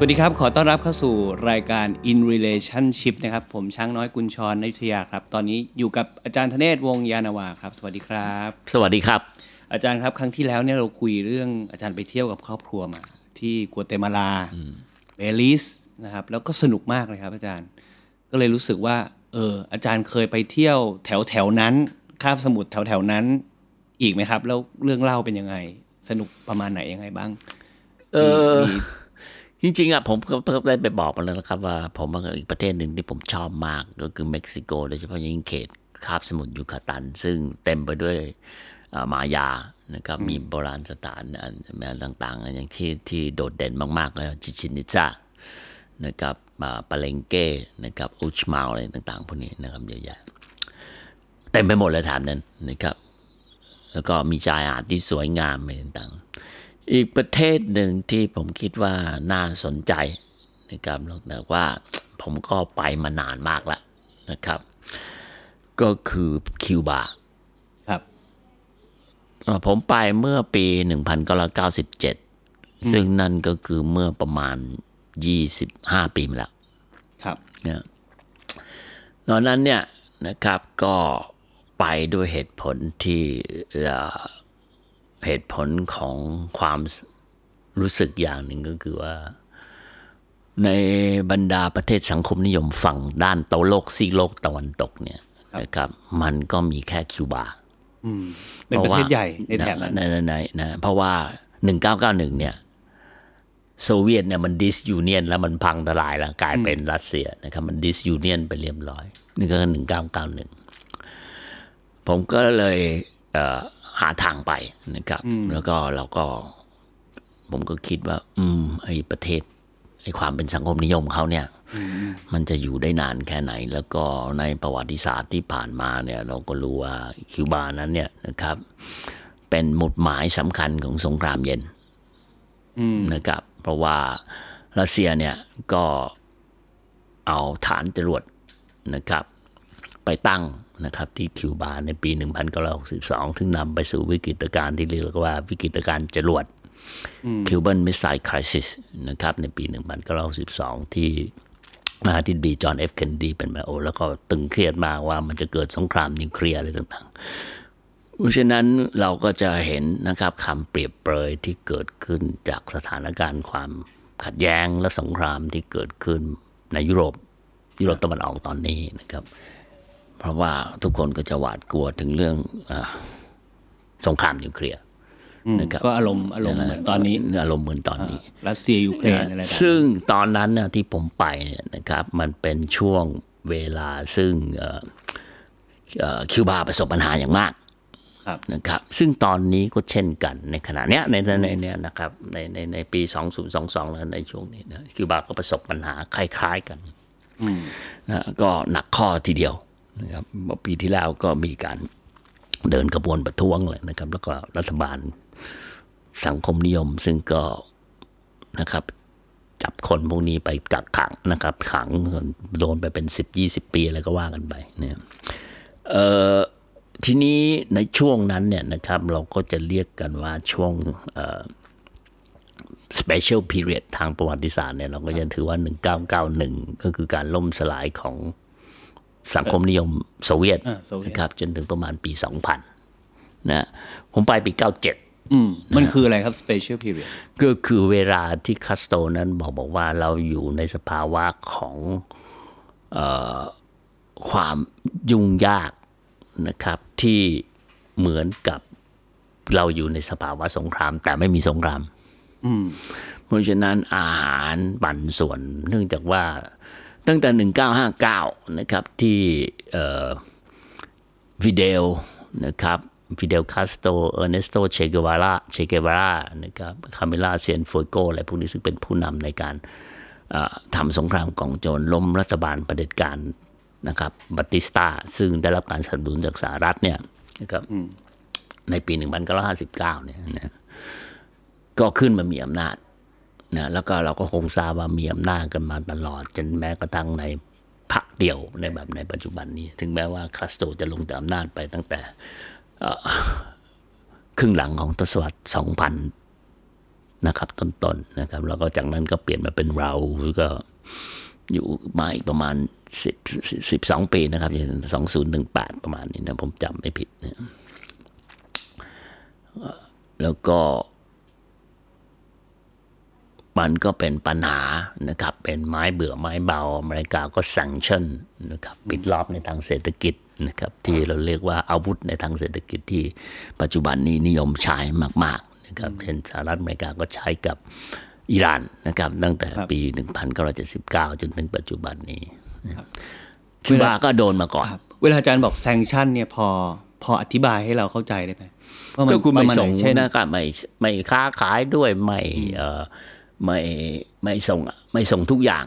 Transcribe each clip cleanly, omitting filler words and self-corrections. สวัสดีครับขอต้อนรับเข้าสู่รายการ In Relationship นะครับผมช้างน้อยกุญชร อยุธยาครับตอนนี้อยู่กับอาจารย์ธเนศ วงศ์ยานวาครับสวัสดีครับสวัสดีครับอาจารย์ครับครั้งที่แล้วเนี่ยเราคุยเรื่องอาจารย์ไปเที่ยวกับครอบครัวมาที่กัวเตมาลาเบลิสนะครับแล้วก็สนุกมากเลยครับอาจารย์ก็เลยรู้สึกว่าอาจารย์เคยไปเที่ยวแถวๆนั้นคาบสมุทรแถวๆนั้นอีกมั้ยครับแล้วเรื่องเล่าเป็นยังไงสนุกประมาณไหนยังไงบ้างจริงๆอ่ะผมก็ได้ไปบอกมาแล้วนะครับว่าผมว่าอีกประเทศหนึ่งที่ผมชอบมากก็คือเม็กซิโกโดยเฉพาะยิ่งเขตคาบสมุทรยูคาตันซึ่งเต็มไปด้วยมายานะครับมีโบราณสถานต่างๆอย่างที่โดดเด่นมากๆแล้วจิชินิซ่านะครับปาเลงเก้นะครับอุชมาลอะไรต่างๆพวกนี้นะครับเยอะแยะเต็มไปหมดเลยแถบนั้นนะครับแล้วก็มีชายหาดที่สวยงามอะไรต่างๆอีกประเทศหนึ่งที่ผมคิดว่าน่าสนใจนะครับนอกจากว่าผมก็ไปมานานมากแล้วนะครับก็คือคิวบาครับผมไปเมื่อปี1997ซึ่งนั่นก็คือเมื่อประมาณ25ปีมาแล้วครับนะตอนนั้นเนี่ยนะครับก็ไปด้วยเหตุผลที่เหตุผลของความรู้สึกอย่างหนึ่งก็คือว่าในบรรดาประเทศสังคมนิยมฝั่งด้านตะวันตกซีกโลกตะวันตกเนี่ยนะครับมันก็มีแค่คิวบาเป็นประเทศใหญ่ในแถบนั้นนะเพราะว่า1991เนี่ยโซเวียตเนี่ยมันดิสยูเนียนแล้วมันพังทลายแล้วกลายเป็นรัสเซียนะครับมันดิสยูเนียนไปเรียบร้อยนี่ก็1991ผมก็เลยหาทางไปนะครับแล้วก็ผมก็คิดว่าไอ้ประเทศไอ้ความเป็นสังคมนิยมเขาเนี่ยมันจะอยู่ได้นานแค่ไหนแล้วก็ในประวัติศาสตร์ที่ผ่านมาเนี่ยเราก็รู้ว่าคิวบานั้นเนี่ยนะครับเป็นหมุดหมายสำคัญของสงครามเย็นนะครับเพราะว่ารัสเซียเนี่ยก็เอาฐานจรวดนะครับไปตั้งนะครับที่คิวบาในปี1962ถึงนำไปสู่วิกฤตการณ์ที่เรียกว่าวิกฤตการณ์จรวด Cuban Missile Crisis นะครับในปี1962ที่มหาธิบดีจอห์นเอฟเคนเนดีเป็นมาแล้วก็ตึงเครียดมากว่ามันจะเกิดสงครามนิวเคลียร์อะไรต่างๆเพราะฉะนั้นเราก็จะเห็นนะครับคำเปรียบเปรยที่เกิดขึ้นจากสถานการณ์ความขัดแย้งและสงครามที่เกิดขึ้นในยุโรปตะวันออกตอนนี้นะครับเพราะว่าทุกคนก็จะหวาดกลัวถึงเรื่องสงครามนิวเคลียร์นะครับก็อารมณ์เหมือนตอนนี้รัสเซียยูเครนอะไรซึ่งตอนนั้นนะที่ผมไปเนี่ยนะครับมันเป็นช่วงเวลาซึ่งคิวบาประสบปัญหาอย่างมากนะครับซึ่งตอนนี้ก็เช่นกันในขณะเนี้ยในนะครับในปี2022แล้วในช่วงนี้นะคิวบาก็ประสบปัญหาคล้ายๆกันนะก็หนักข้อทีเดียวนะครับปีที่แล้วก็มีการเดินกระบวนประท้วงเลยนะครับแล้วก็รัฐบาลสังคมนิยมซึ่งก็นะครับจับคนพวกนี้ไปกักขังนะครับขังโดนไปเป็น10-20 ปีอะไรก็ว่ากันไปเนี่ยทีนี้ในช่วงนั้นเนี่ยนะครับเราก็จะเรียกกันว่าช่วงSpecial Period ทางประวัติศาสตร์เนี่ยเราก็จะถือว่า1991ก็คือการล่มสลายของสังคมนิยมโซเวียตนะครับจนถึงประมาณปี2000นะผมไปปี97มันคืออะไรครับ Special Period ก็คือเวลาที่คาสโตรนั้นบอกว่าเราอยู่ในสภาวะของความยุ่งยากนะครับที่เหมือนกับเราอยู่ในสภาวะสงครามแต่ไม่มีสงครามเพราะฉะนั้นอาหารปันส่วนเนื่องจากว่าตั้งแต่1959นะครับที่ฟิเดลนะครับฟิเดลคาสโตรเออร์เนสโตเชเกวาร่านะครับคาเมล่าเซียนโฟโกอะไรพวกนี้ซึ่งเป็นผู้นำในการทำสงครามกองโจรล้มรัฐบาลเผด็จการนะครับบัติสตาซึ่งได้รับการสนับสนุนจากสหรัฐเนี่ยนะครับ ในปี1959เนี่ยนะก็ขึ้นมามีอำนาจนะแล้วก็เราก็คงทราบว่ามีอำนาจกันมาตลอดจนแม้กระทั่งในพรรคเดียวในแบบในปัจจุบันนี้ถึงแม้ว่าคาสโตรจะลงจากอำนาจไปตั้งแต่ครึ่งหลังของทศวรรษ 2000 นะครับต้นๆนะครับแล้วก็จากนั้นก็เปลี่ยนมาเป็นเราก็อยู่มาอีกประมาณ12ปีนะครับ2018ประมาณนี้นะผมจำไม่ผิดนะแล้วก็มันก็เป็นปัญหานะครับเป็นไม้เบื่อไม้เบาอเมริกาก็แซงชั่นนะครับปิดล้อมในทางเศรษฐกิจนะครับที่เราเรียกว่าอาวุธในทางเศรษฐกิจที่ปัจจุบันนี้นิยมใช้มากๆนะครับเช่นสหรัฐอเมริกาก็ใช้กับอิหร่านนะครับตั้งแต่ปี1979จนถึงปัจจุบันนี้คิวบาก็โดนมาก่อนเวลาอาจารย์บอกแซงชั่นเนี่ยพออธิบายให้เราเข้าใจได้ไหมก็คุณไม่ส่งนะครับไม่ค้าขายด้วยไม่ส่งทุกอย่าง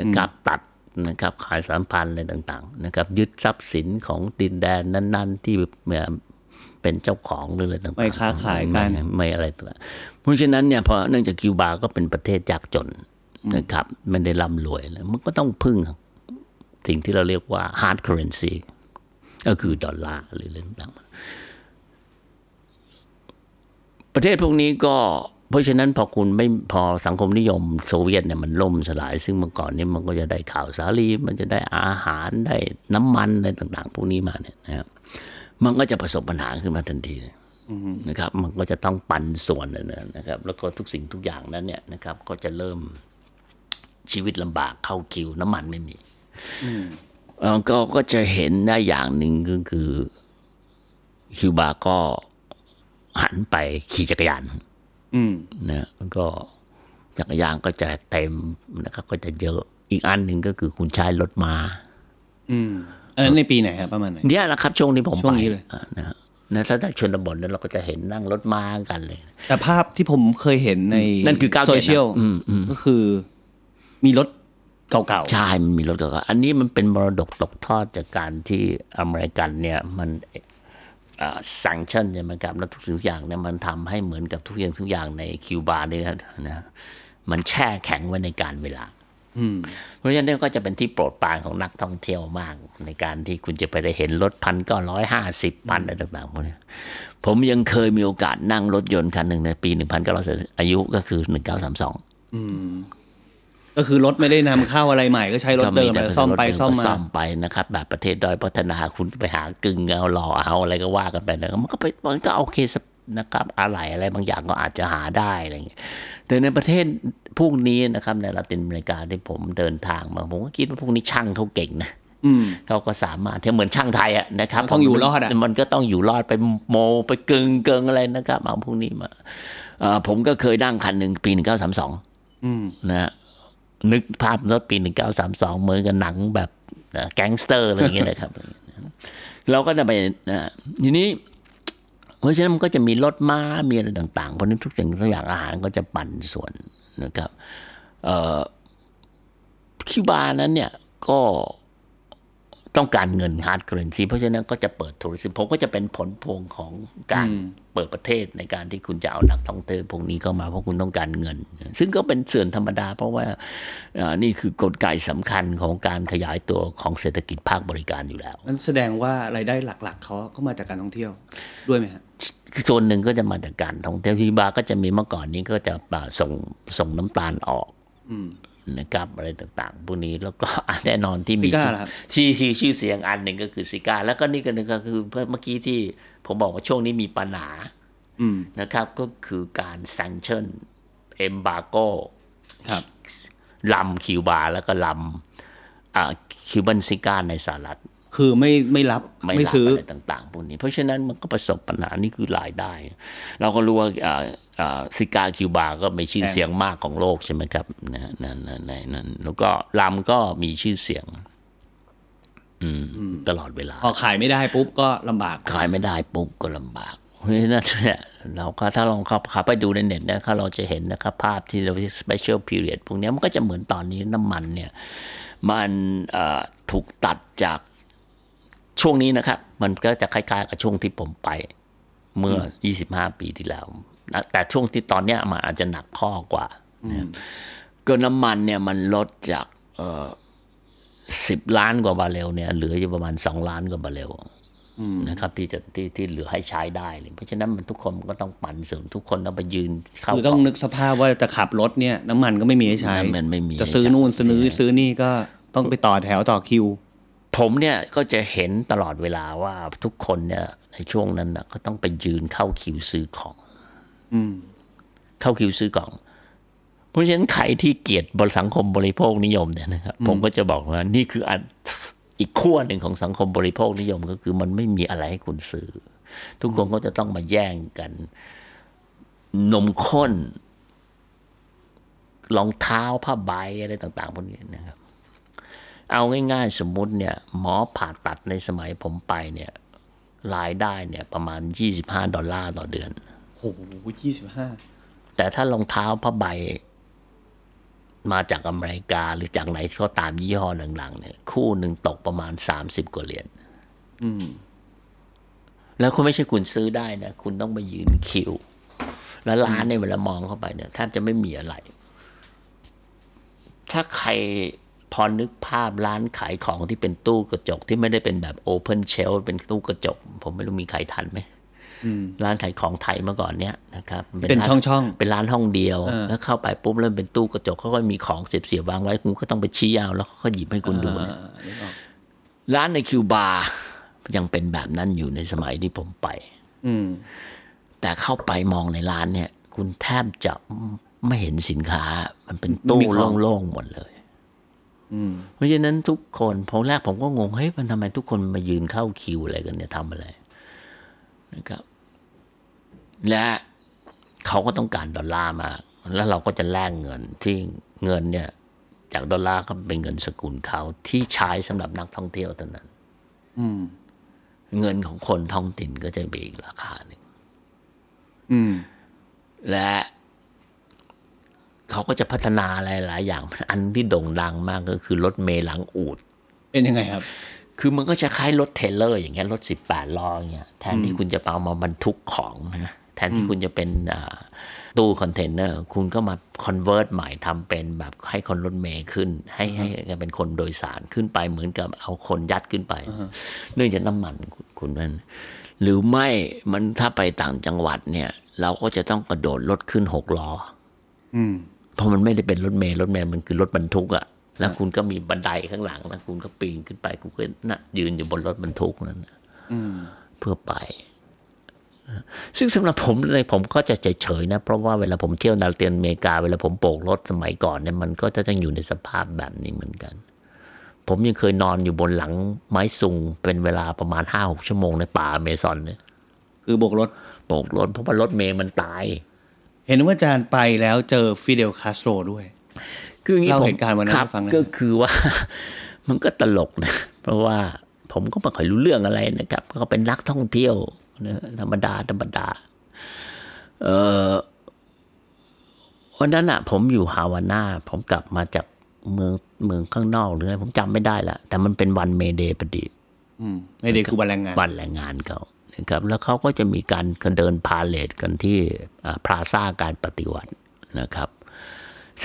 นะครับตัดนะครับขายสารพันอะไรต่างๆนะครับยึดทรัพย์สินของดินแดนนั้นๆที่เป็นเจ้าของหรืออะไรต่างๆไม่ค้าขายกันไม่อะไรตัวเพราะฉะนั้นเนี่ยพอเนื่องจากคิวบาก็เป็นประเทศยากจนนะครับไม่ได้ร่ำรวยเลยมันก็ต้องพึ่งสิ่งที่เราเรียกว่า hard currency ก็คือดอลลาร์หรืออะไรต่างๆประเทศพวกนี้ก็เพราะฉะนั้นพอคุณไม่พอสังคมนิยมโซเวียตเนี่ยมันล่มสลายซึ่งเมื่อก่อนนี้มันก็จะได้ข่าวสาลีมันจะได้อาหารได้น้ำมันอะไรต่างๆพวกนี้มาเนี่ยนะครับมันก็จะประสบปัญหาขึ้นมาทันทีนะครับมันก็จะต้องปันส่วนนะครับแล้วก็ทุกสิ่งทุกอย่างนั้นเนี่ยนะครับก็จะเริ่มชีวิตลำบากเข้าคิวน้ำมันไม่มีก็จะเห็นได้อย่างหนึ่งก็คือคิวบาก็หันไปขี่จักรยานนะแล้วก็จักรยานก็จะเต็มนะครับก็จะเยอะอีกอันหนึ่งก็คือคุณใช้รถมาในปีไหนครับประมาณไหนเนี่ยนะครับช่วงนี้ผมไปนะถ้าได้ชนบทแล้วเราก็จะเห็นนั่งรถมากันเลยแต่ภาพที่ผมเคยเห็นในนั่นคือโซเชียลก็คือมีรถเก่าๆใช่มันมีรถเก่าๆอันนี้มันเป็นมรดกตกทอดจากการที่อเมริกันเนี่ยมันสังชั่นใช่ไหมครับแล้วทุกสิ่งทุกอย่างเนี่ยมันทำให้เหมือนกับทุกอย่างทุกอย่างในคิวบาเนี่ยนะมันแช่แข็งไว้ในการเวลาเพราะฉะนั้นก็จะเป็นที่โปรดปรานของนักท่องเที่ยวมากในการที่คุณจะไปได้เห็นรถ1,950 พันอะไรต่างๆพวกนี้ผมยังเคยมีโอกาสนั่งรถยนต์คันหนึ่งในปี1900อายุก็คือ1932ก็คือรถไม่ได้นำเข้าอะไรใหม่ก็ใช้รถเดิมซ่อมไปซ่อมมานะครับแบบประเทศด้อยพัฒนาคุณไปหากึ่งเอาหล่อเอาอะไรก็ว่ากันไปนะมันก็ไปมันก็โอเคนะครับอะไรอะไรบางอย่างก็อาจจะหาได้อะไรอย่างเงี้ยแต่ในประเทศพวกนี้นะครับในละตินอเมริกาที่ผมเดินทางมาผมก็คิดว่าพวกนี้ช่างเขาเก่งนะเขาก็สามารถที่เหมือนช่างไทยอ่ะนะครับต้องอยู่รอดอ่ะมันก็ต้องอยู่รอดไปโมไปกึ่งอะไรนะครับเอาพวกนี้มาผมก็เคยนั่งคันนึงปี1932นะนึกภาพรถปี1932เหมือนกับหนังแบบแก๊งสเตอร์อะไรอย่างเงี้ยนะครับเราก็จะไปทีนี้เพราะฉะนั้นมันก็จะมีรถม้ามีอะไรต่างๆเพราะนั้นทุกสิ่งทุกอย่างอาหารก็จะปั่นส่วนนะครับคิวบานั้นเนี่ยก็ต้องการเงิน hard currency เพราะฉะนั้นก็จะเปิดทัวริซึมก็จะเป็นผลพวงของการเปิดประเทศในการที่คุณจะเอานักท่องเที่ยวพวกนี้เข้ามาเพราะคุณต้องการเงินซึ่งก็เป็นส่วนธรรมดาเพราะว่านี่คือกลไกสำคัญของการขยายตัวของเศรษฐกิจภาคบริการอยู่แล้วนั่นแสดงว่ารายได้หลักๆเขาก็มาจากการท่องเที่ยวด้วยไหมครับส่วนหนึ่งก็จะมาจากการท่องเที่ยวคิวบาก็จะมีเมื่อก่อนนี้ก็จะส่งน้ำตาลออกนะครับอะไรต่างๆพวกนี้แล้วก็แน่นอนที่มีชื่อเสียงอันหนึ่งก็คือซิก้าแล้วก็นี่ก็นึงก็คือเมื่อกี้ที่ผมบอกว่าช่วงนี้มีปัญหานะครับก็คือการแซงชั่นเอมบาโก้ครับลำคิวบาแล้วก็ลำคิวบันซิก้าในสหรัฐคือไม่รับไม่ซื้ออะไรต่างๆพวกนี้เพราะฉะนั้นมันก็ประสบปัญหานี่คือรายได้เราก็รู้ว่าซิกาคิวบาก็มีชื่อเสียงมากของโลกใช่ไหมครับนั่นแล้วก็ลำก็มีชื่อเสียงตลอดเวลาพอขายไม่ได้ปุ๊บก็ลำบากขายไม่ได้ปุ๊บก็ลำบากเพราะฉะนั้นเนี่ยเราก็ถ้าลองเข้าไปดูในเน็ตนะครับเราจะเห็นนะครับภาพที่เรา Special Period พวกนี้มันก็จะเหมือนตอนนี้น้ำมันเนี่ยมันถูกตัดจากช่วงนี้นะครับมันก็จะคล้ายๆกับช่วงที่ผมไป เมื่อ25ปีที่แล้วแต่ช่วงที่ตอนเนี้ยมันอาจจะหนักข้อกว่าเกินน้ำมันเนี่ยมันลดจาก10ล้านกว่าบาร์เรลเนี่ยเหลืออยู่ประมาณ2ล้านกว่าบาร์เรลนะครับที่เหลือให้ใช้ได้เลยเพราะฉะนั้นมันทุกคนก็ต้องปั่นเสริมทุกคนต้องไปยืนเข้าคือต้องนึกสภาพว่าจะขับรถเนี่ยน้ำมันก็ไม่มีให้ใช้จะซื้อนู่นซื้อนี่ก็ต้องไปต่อแถวต่อคิวผมเนี่ยก็จะเห็นตลอดเวลาว่าทุกคนเนี่ยในช่วงนั้นนะก็ต้องไปยืนเข้าคิวซื้อของเข้าคิวซื้อของเพราะฉะนั้นใครที่เกลียดสังคมบริโภคนิยมเนี่ยนะครับผมก็จะบอกว่านี่คืออีกขั้วหนึ่งของสังคมบริโภคนิยมก็คือมันไม่มีอะไรให้คุณซื้อทุกคนก็จะต้องมาแย่งกันนมข้นรองเท้าผ้าใบอะไรต่างๆพวกนี้นะครับเอาง่ายๆสมมุติเนี่ยหมอผ่าตัดในสมัยผมไปเนี่ยรายได้เนี่ยประมาณ$25ต่อเดือนโอ้โห25แต่ถ้ารองเท้าผ้าใบมาจากอเมริกาหรือจากไหนที่เขาตามยี่ห้อหลังๆเนี่ยคู่หนึ่งตกประมาณ30กว่าเหรียญแล้วคุณไม่ใช่คุณซื้อได้นะคุณต้องไปยืนคิวแล้วร้านในเวลามองเข้าไปเนี่ยท่านจะไม่มีอะไรถ้าใครพอนึกภาพร้านขายของที่เป็นตู้กระจกที่ไม่ได้เป็นแบบโอเพนเชลฟ์เป็นตู้กระจกผมไม่รู้มีใครทันไหมร้านขายของไทยเมื่อก่อนเนี้ยนะครับเป็นช่องๆเป็นร้านห้องเดียวแล้วเข้าไปปุ๊บเริ่มเป็นตู้กระจกเขาก็มีของเสียบๆวางไว้คุณก็ต้องไปชี้เอาแล้วก็หยิบให้คุณดูเนี่ยร้านในคิวบาร์ยังเป็นแบบนั้นอยู่ในสมัยที่ผมไปแต่เข้าไปมองในร้านเนี่ยคุณแทบจะไม่เห็นสินค้ามันเป็นตู้โล่งๆหมดเลยเพราะฉะนั้นทุกคนพอแรกผมก็งงเฮ้ยมันทำไมทุกคนมายืนเข้าคิวอะไรกันเนี่ยทำอะไรนะครับและเขาก็ต้องการดอลลาร์มาแล้วเราก็จะแลกเงินที่เงินเนี่ยจากดอลลาร์ก็เป็นเงินสกุลเขาที่ใช้สำหรับนักท่องเที่ยวเท่านั้นเงินของคนท้องถิ่นก็จะเป็นอีกราคาหนึ่งและเขาก็จะพัฒนาอะไรหลายอย่างอันที่โด่งดังมากก็คือรถเมล์หลังอูฐเป็นยังไงครับคือมันก็จะคล้ายรถเทรลเลอร์อย่างเงี้ยรถ18ล้ออย่างเงี้ยแทนที่คุณจะเอามาบรรทุกของนะแทนที่คุณจะเป็นตู้คอนเทนเนอร์คุณก็มาคอนเวิร์ตใหม่ทำเป็นแบบให้คนรถเมล์ขึ้นให้เป็นคนโดยสารขึ้นไปเหมือนกับเอาคนยัดขึ้นไปเนื่องจากน้ำมันคุณนั่นหรือไม่มันถ้าไปต่างจังหวัดเนี่ยเราก็จะต้องกระโดดรถขึ้น6ล้อเพราะมันไม่ได้เป็นรถเมล์มันคือรถบรรทุกอะแล้วคุณก็มีบันไดข้างหลังแล้วคุณก็ปีนขึ้นไปคุณก็น่ะยืนอยู่บนรถบรรทุกนั้นเพื่อไปซึ่งสำหรับผมเลยผมก็จะเฉยๆนะเพราะว่าเวลาผมเที่ยวนาเตียนอเมริกาเวลาผมโบกรถสมัยก่อนเนี่ยมันก็จะยังอยู่ในสภาพแบบนี้เหมือนกันผมยังเคยนอนอยู่บนหลังไม้ซุงเป็นเวลาประมาณ 5-6 ชั่วโมงในป่าอเมซอนเนี่ยคือโบกรถเพราะว่ารถเมล์มันตายเห็นว่าอาจารย์ไปแล้วเจอฟิเดลคาสโตรด้วยคืออย่างนี้ผมครับก็คือว่ามันก็ตลกนะเพราะว่าผมก็ไม่ค่อยรู้เรื่องอะไรนะครับก็เป็นนักท่องเที่ยวนะธรรมดาวันนั้นอ่ะผมอยู่ฮาวาน่าผมกลับมาจากเมืองข้างนอกหรืออะไรผมจำไม่ได้ละแต่มันเป็นวันเมเดย์พอดีเมเดย์คือวันแรงงานเขานะครับแล้วเขาก็จะมีการเดินพาเลทกันที่พลาซ่าการปฏิวัตินะครับ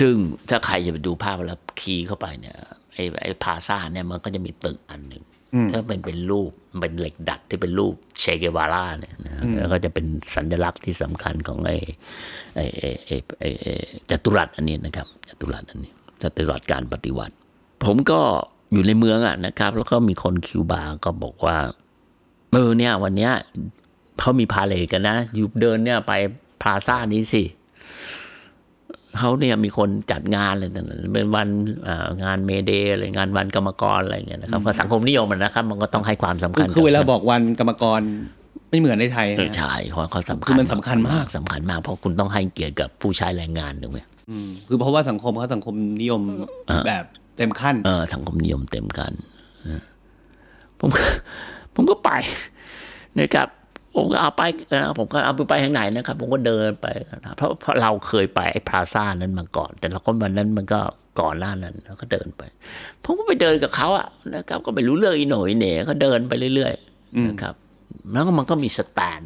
ซึ่งถ้าใครจะไปดูภาพแล้วคีย์เข้าไปเนี่ยไอ้พลาซ่าเนี่ยมันก็จะมีตึกอันหนึ่งถ้าเป็นรูปเป็นเหล็กดัดที่เป็นรูปเชเกวาร่าเนี่ยนะแล้วก็จะเป็นสัญลักษณ์ที่สำคัญของไอ้จัตุรัสอันนี้นะครับจัตุรัสการปฏิวัติผมก็อยู่ในเมืองอ่ะนะครับแล้วก็มีคนคิวบาก็บอกว่าเนี่ยวันเนี้ยเขามีพาเลทกันนะอยู่เดินเนี่ยไปพลาซ่านี้สิเขาเนี่ยมีคนจัดงานอะไรต่างๆเป็นวันงานเมเดย์อะไรงานวันกรรมกรอะไรเงี้ยนะครับก็สังคมนิยมนะครับมันก็ต้องให้ความสำคัญคือเวลาบอกวันกรรมกรไม่เหมือนในไทยใช่ความสำคัญคือมันสำคัญมากเพราะคุณต้องให้เกียรติกับผู้ใช้แรงงานถูกไหมคือเพราะว่าสังคมเขาสังคมนิยมแบบเต็มขั้นสังคมนิยมเต็มขั้นผมก็ไปนะครับผมก็เอาไปนะผมก็เอาไปทางไหนนะครับผมก็เดินไปนะเพราะเราเคยไปไอ้พลาซ่านั้นมาก่อนแต่เราก็วันนั้นมันก็ก่อนหน้านั้นเราก็เดินไปผมก็ไปเดินกับเขาอ่ะนะครับก็ไม่รู้เรื่องอีโหน่อีเหน่ก็เดินไปเรื่อยๆนะครับแล้วมันก็มีสแตน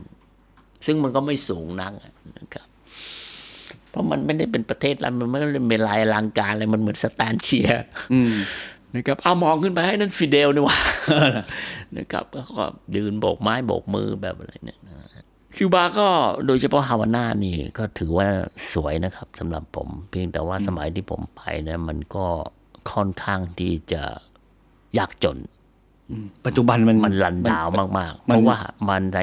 ซึ่งมันก็ไม่สูงนักนะครับเพราะมันไม่ได้เป็นประเทศอะไรมันไม่ได้เป็นลายลังการอะไรมันเหมือนสแตนเชียนะครับเอามองขึ้นไปให้นั่นฟิเดลนี่วะนะครับก็ยืนโบกไม้โบกมือแบบอะไรเนี่ยคิวบาก็โดยเฉพาะฮาวาน่านี่ก็ถือว่าสวยนะครับสำหรับผมเพียงแต่ว่าสมัยที่ผมไปนะมันก็ค่อนข้างที่จะยากจนปัจจุบันมันลันดาวมากๆเพราะว่ามันใน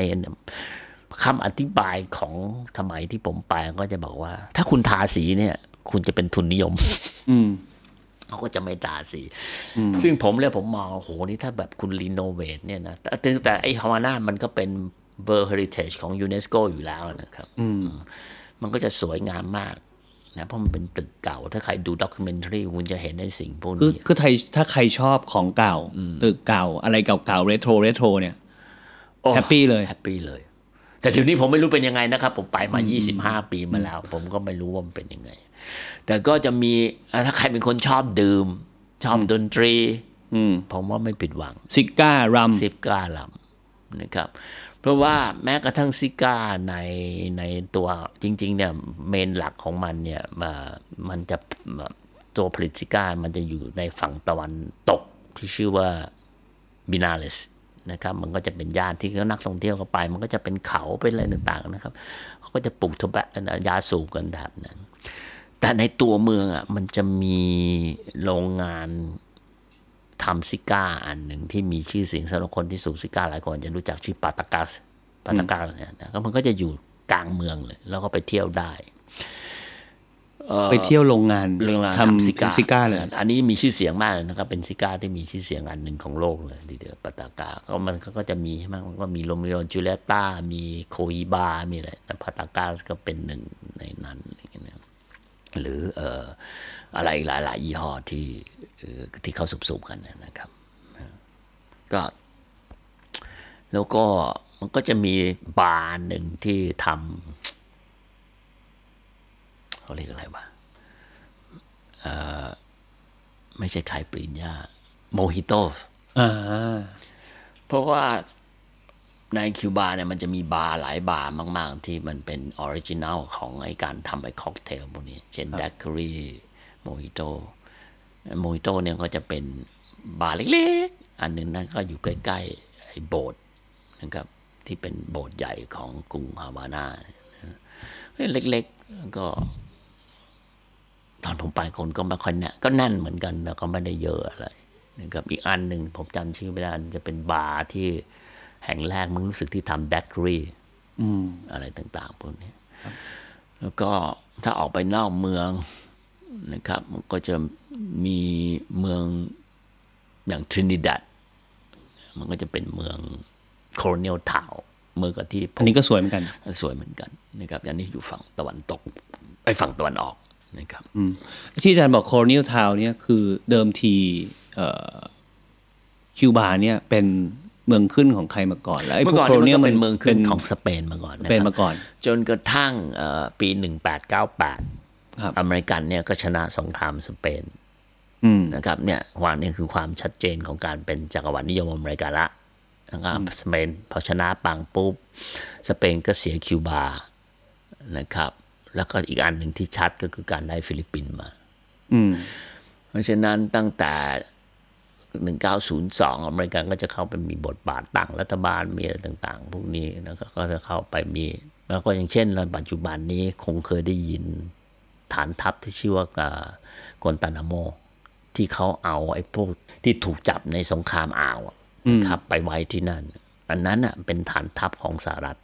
คำอธิบายของสมัยที่ผมไปก็จะบอกว่าถ้าคุณทาสีเนี่ยคุณจะเป็นทุนนิยมเขาก็จะไม่ทาสีซึ่งผมเนี่ยผมมองโอ้โหนี่ถ้าแบบคุณรีโนเวทเนี่ยนะแต่ไอ้ฮาวาน่ามันก็เป็นWorld Heritage ของ UNESCO อยู่แล้วนะครับมันก็จะสวยงามมากนะเพราะมันเป็นตึกเก่าถ้าใครดูด็อกคิวเมนทรีคุณจะเห็นในสิ่งพวกนี้คือถ้าใครชอบของเก่าตึกเก่าอะไรเก่าๆเรโทรเนี่ยแฮปปี้เลยแฮปปี้เลยแต่เดี๋ยวนี้ผมไม่รู้เป็นยังไงนะครับผมไปมา25ปีมาแล้วผมก็ไม่รู้ว่ามันเป็นยังไงแต่ก็จะมีถ้าใครเป็นคนชอบดื่มชอบดนตรีผมว่าไม่ผิดหวังซิก้ารัมนะครับเพราะว่าแม้กระทั่งซิก้าในตัวจริงๆเนี่ยเมนหลักของมันเนี่ยมันจะตัวผลิตซิก้ามันจะอยู่ในฝั่งตะวันตกที่ชื่อว่าบินาเลสนะครับมันก็จะเป็นย่านที่นักท่องเที่ยวเข้าไปมันก็จะเป็นเขาเป็นอะไรต่างๆนะครับเขาก็จะปลูกทบยาสูบกันแบบนั้นแต่ในตัวเมืองอ่ะมันจะมีโรงงานทำซิก้าอันหนึ่งที่มีชื่อเสียงสำหรับคนที่สูบซิก้าหลายคนจะรู้จักชื่อปาตากัสเนี่ยนะครับมันก็จะอยู่กลางเมืองเลยแล้วก็ไปเที่ยวได้ไปเที่ยวโรงงานทำซิก้าเลยอันนี้มีชื่อเสียงมากเลยนะครับเป็นซิก้าที่มีชื่อเสียงอันหนึ่งของโลกเลยทีเดียวปาตากัสก็มันก็จะมีมากมันก็มีโรมิโอจูเลียต้ามีโคอิบามีอะไรปาตากัสก็เป็นหนึ่งในนั้นหรืออะไรหลายยี่ห้อที่เขาสูบๆกันนะครับก็แล้วก็มันก็จะมีบาร์หนึ่งที่ทำเขาเรียกอะไรวะไม่ใช่ขายปริญญาโมฮิโต้เพราะว่าในคิวบาเนี่ยมันจะมีบาร์หลายบาร์มากๆที่มันเป็นออริจินัลของไอ้การทำไอ้ค็อกเทลพวกนี้เช่นแดกเกอรี่โมฮิโต้เนี่ยก็จะเป็นบาร์เล็กๆอันนึงนั่นก็อยู่ใกล้ๆไอ้โบสถ์นะครับที่เป็นโบสถ์ใหญ่ของกรุงฮาวาน่าเล็กๆก็ตอนผมไปคนก็มาคอนเนี่ยก็แน่นเหมือนกันแล้วก็ไม่ได้เยอะอะไรนะครับอีกอันนึงผมจำชื่อไม่ได้จะเป็นบาร์ที่แห่งแรกมันรู้สึกที่ทำแดกเกอรี่อะไรต่างๆพวกนี้แล้วก็ถ้าออกไปนอกเมืองนะครับมันก็จะมีเมืองอย่างทรินิดัดมันก็จะเป็นเมืองโคโลเนียลทาวน์เมืองกับที่อันนี้ก็สวยเหมือนกันนะครับอันนี้อยู่ฝั่งตะวันตกไอ้ฝั่งตะวันออกนะครับที่อาจารย์บอกโคโลเนียลทาวน์เนี่ยคือเดิมทีคิวบาเนี่ยเป็นเมืองขึ้นของใครมาก่อนแล้วไอ้พวกโคโลเนียลเป็นเมืองขึ้นของสเปนมาก่อนนะครับจนกระทั่งปี1898ครับอเมริกันเนี่ยก็ชนะสงครามสเปนนะครับเนี่ยความนี่คือความชัดเจนของการเป็นจักรวรรดินิยมอเมริกันละนะครับสเปนพอชนะปังปุ๊บสเปนก็เสียคิวบานะครับแล้วก็อีกอันหนึ่งที่ชัดก็คือการได้ฟิลิปปินส์มาเพราะฉะนั้นตั้งแต่1902อเมริกันก็จะเข้าไปมีบทบาทต่างรัฐบาลมีอะไรต่างๆพวกนี้แล้วก็จะเข้าไปมีแล้วก็อย่างเช่นในปัจจุบันนี้คงเคยได้ยินฐานทัพที่ชื่อว่ากวนตานาโมที่เขาเอาไอ้พวกที่ถูกจับในสงครามอ่าวนะครับไปไว้ที่นั่นอันนั้นอ่ะเป็นฐานทัพของสหรัฐ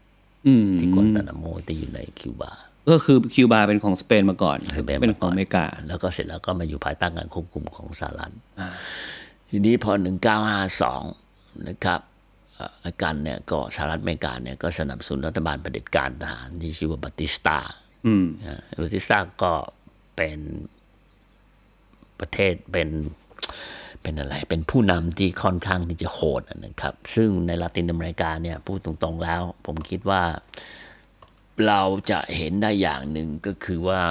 ที่กวนตานาโมที่อยู่ในคิวบาก็คือคิวบาเป็นของสเปนมาก่อนเป็นของอเมริกาแล้วก็เสร็จแล้วก็มาอยู่ภายใต้การควบคุมของสหรัฐทีนี้พอ1952นะครับอาการเนี่ยก็สหรัฐอเมริกาเนี่ยก็สนับสนุนรัฐบาลเผด็จการทหารที่ชื่อว่าบัติสตาบัติสตาก็เป็นประเทศเป็นอะไรเป็นผู้นำที่ค่อนข้างที่จะโหดนะครับซึ่งในลาตินอเมริกาเนี่ยพูดตรงๆแล้วผมคิดว่าเราจะเห็นได้อย่างหนึ่งก็คือว่า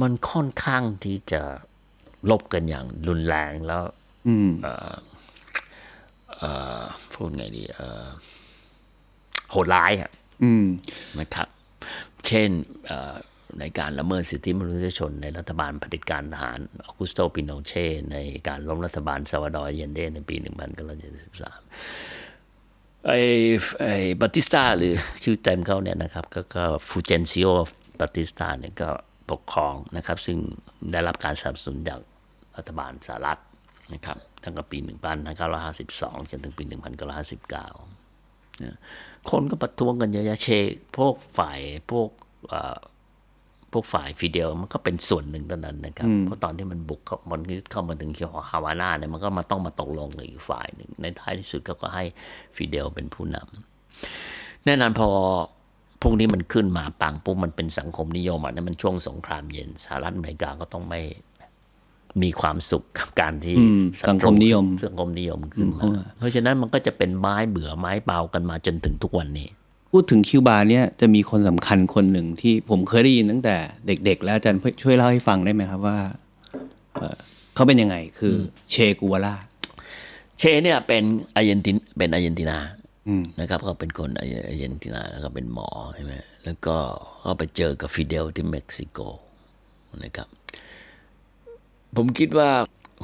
มันค่อนข้างที่จะลบกันอย่างรุนแรงแล้วพูดไงดี โหดร้ายครับนะครับเช่นในการละเมิดสิทธิมนุษยชนในรัฐบาลเผด็จการทหารออกุสโตปิโนเช่ในการล้มรัฐบาลซาวาดอร์ อาเยนเดในปี1973ไอ้บาติสตาหรือชื่อเต็มเขาเนี่ยนะครับก็ฟูเจนซิโอบาติสตาเนี่ยก็ปกครองนะครับซึ่งได้รับการสนับสนุนจากรัฐบาลสหรัฐนะครับตั้งแต่ปี1952จนถึงปี1959คนก็ประท้วงกันเยอะแยะเชพวกฝ่ายฟิเดลมันก็เป็นส่วนหนึ่งตอนนั้นนะครับเพราะตอนที่มันบุกมันยึดเข้ามาถึงฮาวาน่าเนี่ยมันก็มาต้องมาตกลงกับอีกฝ่ายหนึ่งในท้ายที่สุดก็ให้ฟิเดลเป็นผู้นำแน่นอนพอพวกนี้มันขึ้นมาปังปุ๊บมันเป็นสังคมนิยมอ่ะนั่นมันช่วงสงครามเย็นสหรัฐอเมริกาก็ต้องไม่มีความสุขกับการที่สังคมนิยมขึ้นมาเพราะฉะนั้นมันก็จะเป็นไม้เบื่อไม้เบากันมาจนถึงทุกวันนี้พูดถึงคิวบาเนี่ยจะมีคนสำคัญคนหนึ่งที่ผมเคยได้ยินตั้งแต่เด็กๆแล้วอาจารย์ช่วยเล่าให้ฟังได้ไหมครับว่าเขาเป็นยังไงคือเชกูวาร่าเชเนี่ยเป็นอาร์เจนตินานะครับเขาเป็นคนอาร์เจนตินาแล้วก็เป็นหมอใช่ไหมแล้วก็เขาไปเจอกับฟิเดลที่เม็กซิโกนะครับผมคิดว่า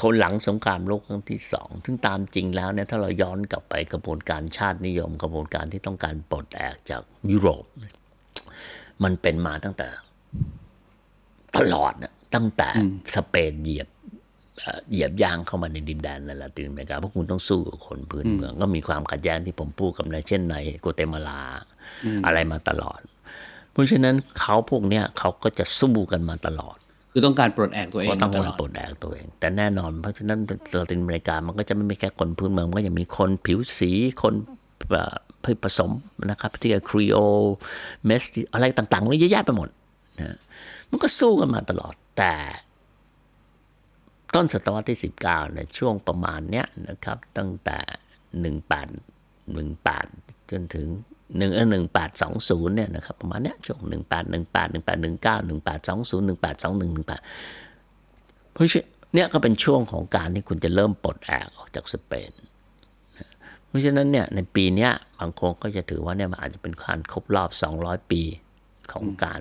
คนหลังสงครามโลกครั้งที่2ซึ่งตามจริงแล้วเนี่ยถ้าเราย้อนกลับไปกระบวนการชาตินิยมกระบวนการที่ต้องการปลดแอกจากยุโรปมันเป็นมาตั้งแต่ตลอดนะตั้งแต่สเปนเหยียบย่างเข้ามาในดินแดนลาตินอเมริกาเพราะคุณต้องสู้กับคนพื้นเมืองก็มีความขัดแย้งที่ผมพูดกับในเช่นในกัวเตมาลาอะไรมาตลอดเพราะฉะนั้นเขาพวกเนี้ยเขาก็จะสู้กันมาตลอดคือต้องการปลดแอกตัวเองก็ต้องการปลดแอกตัวเองแต่แน่นอนเพราะฉะนั้นลาตินอเมริกามันก็จะไม่มีแค่คนพื้นเมืองมันก็ยังมีคนผิวสีคนผสมนะครับที่เรียกครีโอเมสอะไรต่างๆมันเยอะแยะไปหมดนะมันก็สู้กันมาตลอดแต่ต้นศตวรรษที่19ในช่วงประมาณเนี้ยนะครับตั้งแต่1818จนถึง1820เนี่ยนะครับประมาณเนี้ยช่วง1818 1819 1820 1821 18เพราะฉะนั้นเนี่ยก็เป็นช่วงของการที่คุณจะเริ่มปลดแอกออกจากสเปนเพราะฉะนั้นเนี่ยในปีเนี้ยบางคนก็จะถือว่าเนี่ยมันอาจจะเป็นการครบรอบ200ปีของการ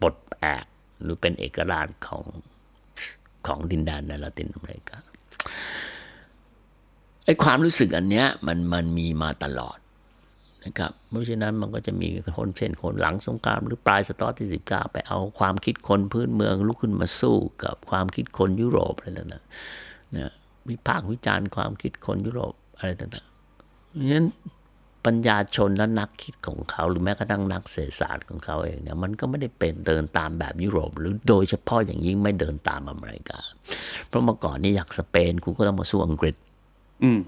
ปลดแอกหรือเป็นเอกราชของดินแดนในลาตินอเมริกาไอ้ความรู้สึกอันเนี้ยมันมีมาตลอดนะครับเพราะฉะนั้นมันก็จะมีคนเช่นคนหลังสงครามหรือปลายศตวรรษที่19ไปเอาความคิดคนพื้นเมืองลุกขึ้นมาสู้กับความคิดคนยุโรปอะไรต่างๆนะวิพากษ์วิจารณ์ความคิดคนยุโรปอะไรต่างๆเพราะฉะนั้นปัญญาชนและนักคิดของเขาหรือแม้กระทั่งนักเศรษฐศาสตร์ของเขาเองเนี่ยมันก็ไม่ได้เป็นเดินตามแบบยุโรปหรือโดยเฉพาะอย่างยิ่งไม่เดินตามอเมริกาเพราะเมื่อก่อนนี่อยากสเปนคุณก็ต้องมาสู้อังกฤษ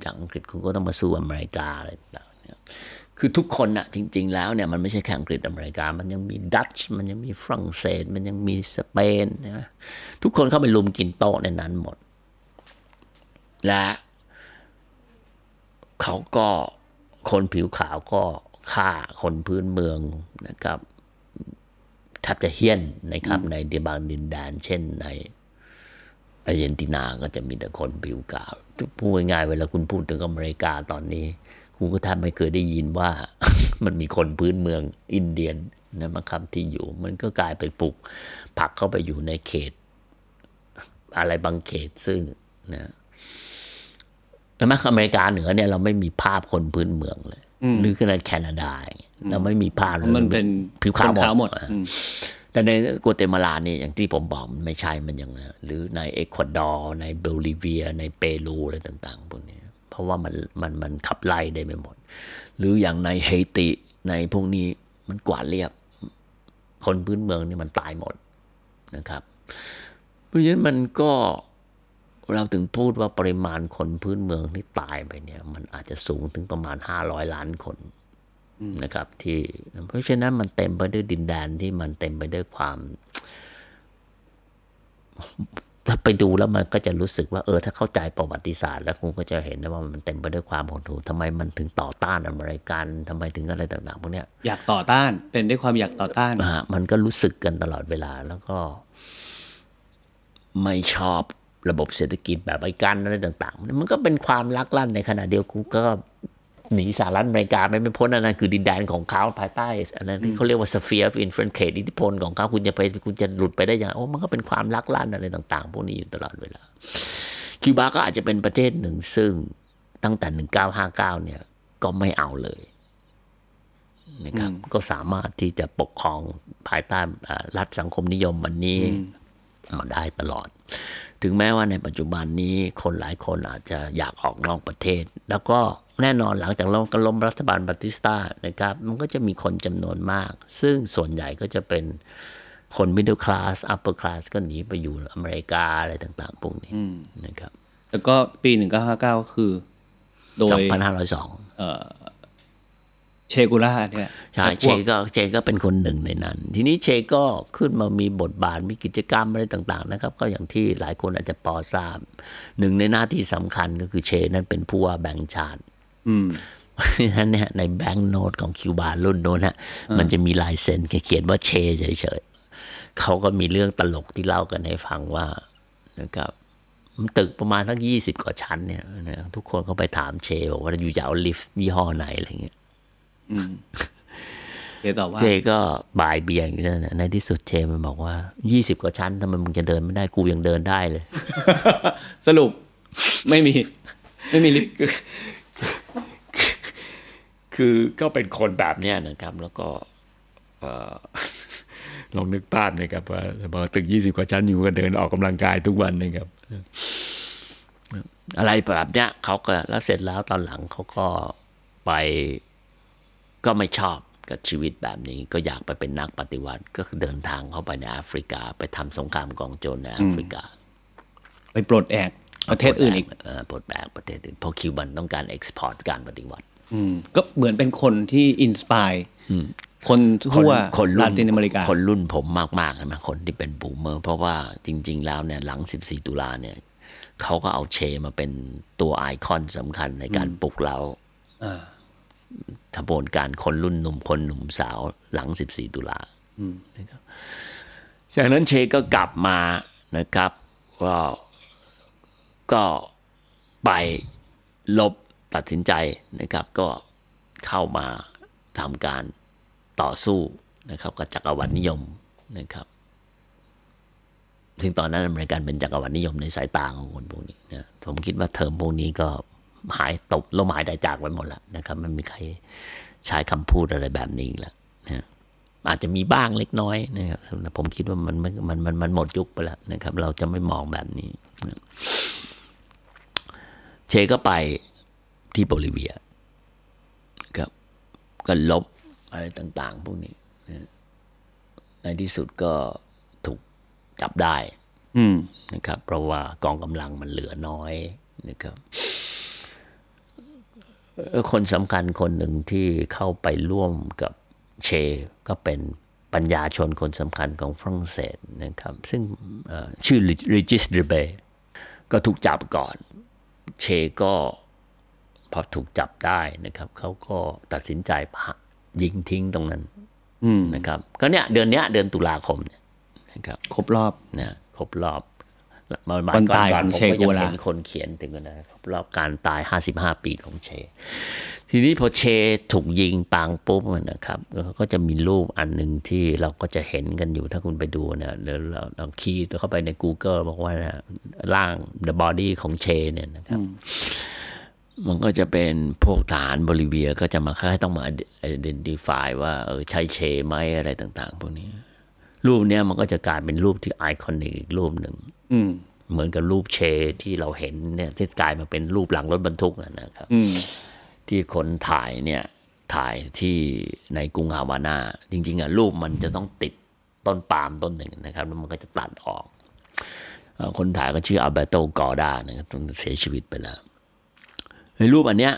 จากอังกฤษคุณก็ต้องมาสู้อเมริกาอะไรต่างๆเนี่ยคือทุกคนน่ะจริงๆแล้วเนี่ยมันไม่ใช่แค่อังกฤษอเมริกามันยังมีดัตช์มันยังมีฝรั่งเศสมันยังมีสเปนนะทุกคนเข้าไปลุมกินโต๊ะในนั้นหมดและเขาก็คนผิวขาวก็ฆ่าคนพื้นเมืองนะครับแทบจะเฮี้ยนนะครับในบางดินแดนเช่นในอาร์เจนตินาก็จะมีแต่คนผิวขาวพูดง่ายๆเวลาคุณพูดถึงอเมริกาตอนนี้คุณก็แทบไม่เคยได้ยินว่า มันมีคนพื้นเมืองอินเดียนนะครับที่อยู่มันก็กลายไปปลูกผักเข้าไปอยู่ในเขตอะไรบางเขตซึ่งนะแต่มาอเมริกาเหนือเนี่ยเราไม่มีภาพคนพื้นเมืองเลยหรือในแคนาดาเราไม่มีภาพเลยมันเป็นผิวขาวหมดแต่ในกัวเตมาลานี่อย่างที่ผมบอกมันไม่ใช่มันอย่างนั้นหรือในเอกวาดอร์ในโบลิเวียในเปรูอะไรต่างๆพวกนี้เพราะว่ามันขับไล่ได้ไม่หมดหรืออย่างในเฮติในพวกนี้มันกวาดเรียบคนพื้นเมืองนี่มันตายหมดนะครับเพราะฉะนั้นมันก็เราถึงพูดว่าปริมาณคนพื้นเมืองที่ตายไปเนี่ยมันอาจจะสูงถึงประมาณ500 ล้านคนนะครับที่เพราะฉะนั้นมันเต็มไปด้วยดินแดนที่มันเต็มไปด้วยความถ้าไปดูแล้วมันก็จะรู้สึกว่าถ้าเข้าใจประวัติศาสตร์แล้วคุณก็จะเห็นนะว่ามันเต็มไปด้วยความหดหู่ทำไมมันถึงต่อต้านอเมริกันทำไมถึงอะไรต่างๆพวกเนี้ยอยากต่อต้านเป็นด้วยความอยากต่อต้านมันก็รู้สึกกันตลอดเวลาแล้วก็ไม่ชอบระบบเศรษฐกิจแบบอเมริกันอะไรต่างๆมันก็เป็นความลักลั่นในขณะเดียวกันก็ หนีสหรัฐอเมริกาไม่พ้นนั่นคือดินแดนของเขาภายใต้อันนั้นที่เขาเรียกว่า sphere of influence เขตอิทธิพลของเขาคุณจะหลุดไปได้ยังโอ้มันก็เป็นความลักลั่นอะไรต่างๆพวกนี้อยู่ตลอดเวลาคิวบาก็อาจจะเป็นประเทศหนึ่งซึ่งตั้งแต่1959เนี่ยก็ไม่เอาเลยนะครับก็สามารถที่จะปกครองภายใต้รัฐสังคมนิยมวันนี้เอาได้ตลอดถึงแม้ว่าในปัจจุบันนี้คนหลายคนอาจจะอยากออกนอกประเทศแล้วก็แน่นอนหลังจากล้มรัฐบาลบัติสตานะครับมันก็จะมีคนจำนวนมากซึ่งส่วนใหญ่ก็จะเป็นคน middle class upper class ก็หนีไปอยู่อเมริกาอะไรต่างๆพวกนี้นะครับแล้วก็ปี1959ก็คือโดย2502เชกุล่าเนี่ยใช่เชก็เป็นคนหนึ่งในนั้นทีนี้เชก็ขึ้นมามีบทบาทมีกิจกรรมอะไรต่างๆนะครับก็อย่างที่หลายคนอาจจะพอทราบหนึ่งในหน้าที่สำคัญก็คือเชนั้นเป็นผู้ว่าแบงก์ชาตินั่นเนี่ยในแบงก์โน้ตของคิวบารุ่นโน้นฮะมันจะมีลายเซ็นเขียนว่าเชเฉยๆเขาก็มีเรื่องตลกที่เล่ากันให้ฟังว่านะครับตึกประมาณทั้ง20กว่าชั้นเนี่ยนะทุกคนเขาไปถามเชบอกว่าอยู่จะเอาลิฟต์ยี่ห้อไหนอะไรเงี้ยเจก็บ่ายเบี่ยงอยู่นั่นแหละในที่สุดเจมันบอกว่า20กว่าชั้นทำไมมึงจะเดินไม่ได้กูยังเดินได้เลย สรุปไม่มีลิฟต์ คือก็เป็นคนแบบเนี้ยนะครับแล้วก็ลองนึกภาพนะครับว่าตึก20กว่าชั้นอยู่ก็เดินออกกำลังกายทุกวันนะครับ อะไรแบบเนี้ยเขาก็แล้วเสร็จแล้วตอนหลังเขาก็ไปก็ไม่ชอบกับชีวิตแบบนี้ก็อยากไปเป็นนักปฏิวัติก็เดินทางเข้าไปในแอฟริกาไปทำสงครามกองโจรในแอฟริกาไปปลดแอกประเทศอื่นอีกปลดแอกประเทศอื่นเพราะคิวบันต้องการเอ็กซ์พอร์ตการปฏิวัติก็เหมือนเป็นคนที่อินสปายคนทั่วลาตินอเมริกาคนรุ่นผมมากๆนะคนที่เป็นบูมเมอร์เพราะว่าจริงๆแล้วเนี่ยหลัง14ตุลาเนี่ยเขาก็เอาเชมาเป็นตัวไอคอนสำคัญในการปลุกเราขบวนการคนรุ่นหนุ่มคนหนุ่มสาวหลัง14ตุลานะครับจากนั้นเชก็กลับมานะครับก็ไปลบตัดสินใจนะครับก็เข้ามาทำการต่อสู้นะครับกับจักรวรรดินิยมนะครับซึ่งตอนนั้นอเมริกันเป็นจักรวรรดินิยมในสายตาของคนพวกนี้นะผมคิดว่าเทอมพวกนี้ก็หายตบแล้วหมายได้จากไปหมดแล้วนะครับไม่มีใครใช้คำพูดอะไรแบบนี้แล้วนะอาจจะมีบ้างเล็กน้อยนะครับผมคิดว่ามันหมดยุคไปแล้วนะครับเราจะไม่มองแบบนี้นะเชก็ไปที่โบลิเวียนะครับก็ลบอะไรต่างๆพวกนี้นะในที่สุดก็ถูกจับได้นะครับเพราะว่ากองกำลังมันเหลือน้อยนะครับคนสำคัญคนหนึ่งที่เข้าไปร่วมกับเชก็เป็นปัญญาชนคนสำคัญของฝรั่งเศสนะครับซึ่งชื่อริจิสเดเบก็ถูกจับก่อนเชก็พอถูกจับได้นะครับเขาก็ตัดสินใจยิงทิ้งตรงนั้นนะครับก็เนี่ยเดือนตุลาคมเนี่ยนะครับครบรอบนะครบรอบวันตายของเชกุลาเป็นคนเขียนถึงกันนะครับรอบการตาย55ปีของเชทีนี้พอเชถูกยิงปางปุ๊บนะครับก็จะมีรูปอันหนึ่งที่เราก็จะเห็นกันอยู่ถ้าคุณไปดูเนี่ยเดี๋ยวเราคีย์เข้าไปใน Google บอกว่าร่าง The Body ของเชเนี่ยนะครับมันก็จะเป็นพวกทหารโบลิเวียก็จะมาค่ายต้องมา identify ว่าใช่เชไหมอะไรต่างๆพวกนี้รูปเนี้ยมันก็จะกลายเป็นรูปที่ไอคอนิกอีกรูปหนึ่งเหมือนกับรูปเชที่เราเห็นเนี่ยที่กลายมาเป็นรูปหลังรถบรรทุกนะครับที่คนถ่ายเนี่ยถ่ายที่ในกรุงฮาวาน่าจริงๆอ่ะรูปมันจะต้องติดต้นปาล์มต้นหนึ่งนะครับแล้วมันก็จะตัดออกคนถ่ายก็ชื่ออัลเบโต กอร์ดานะครับเสียชีวิตไปแล้วในรูปอันเนี้ย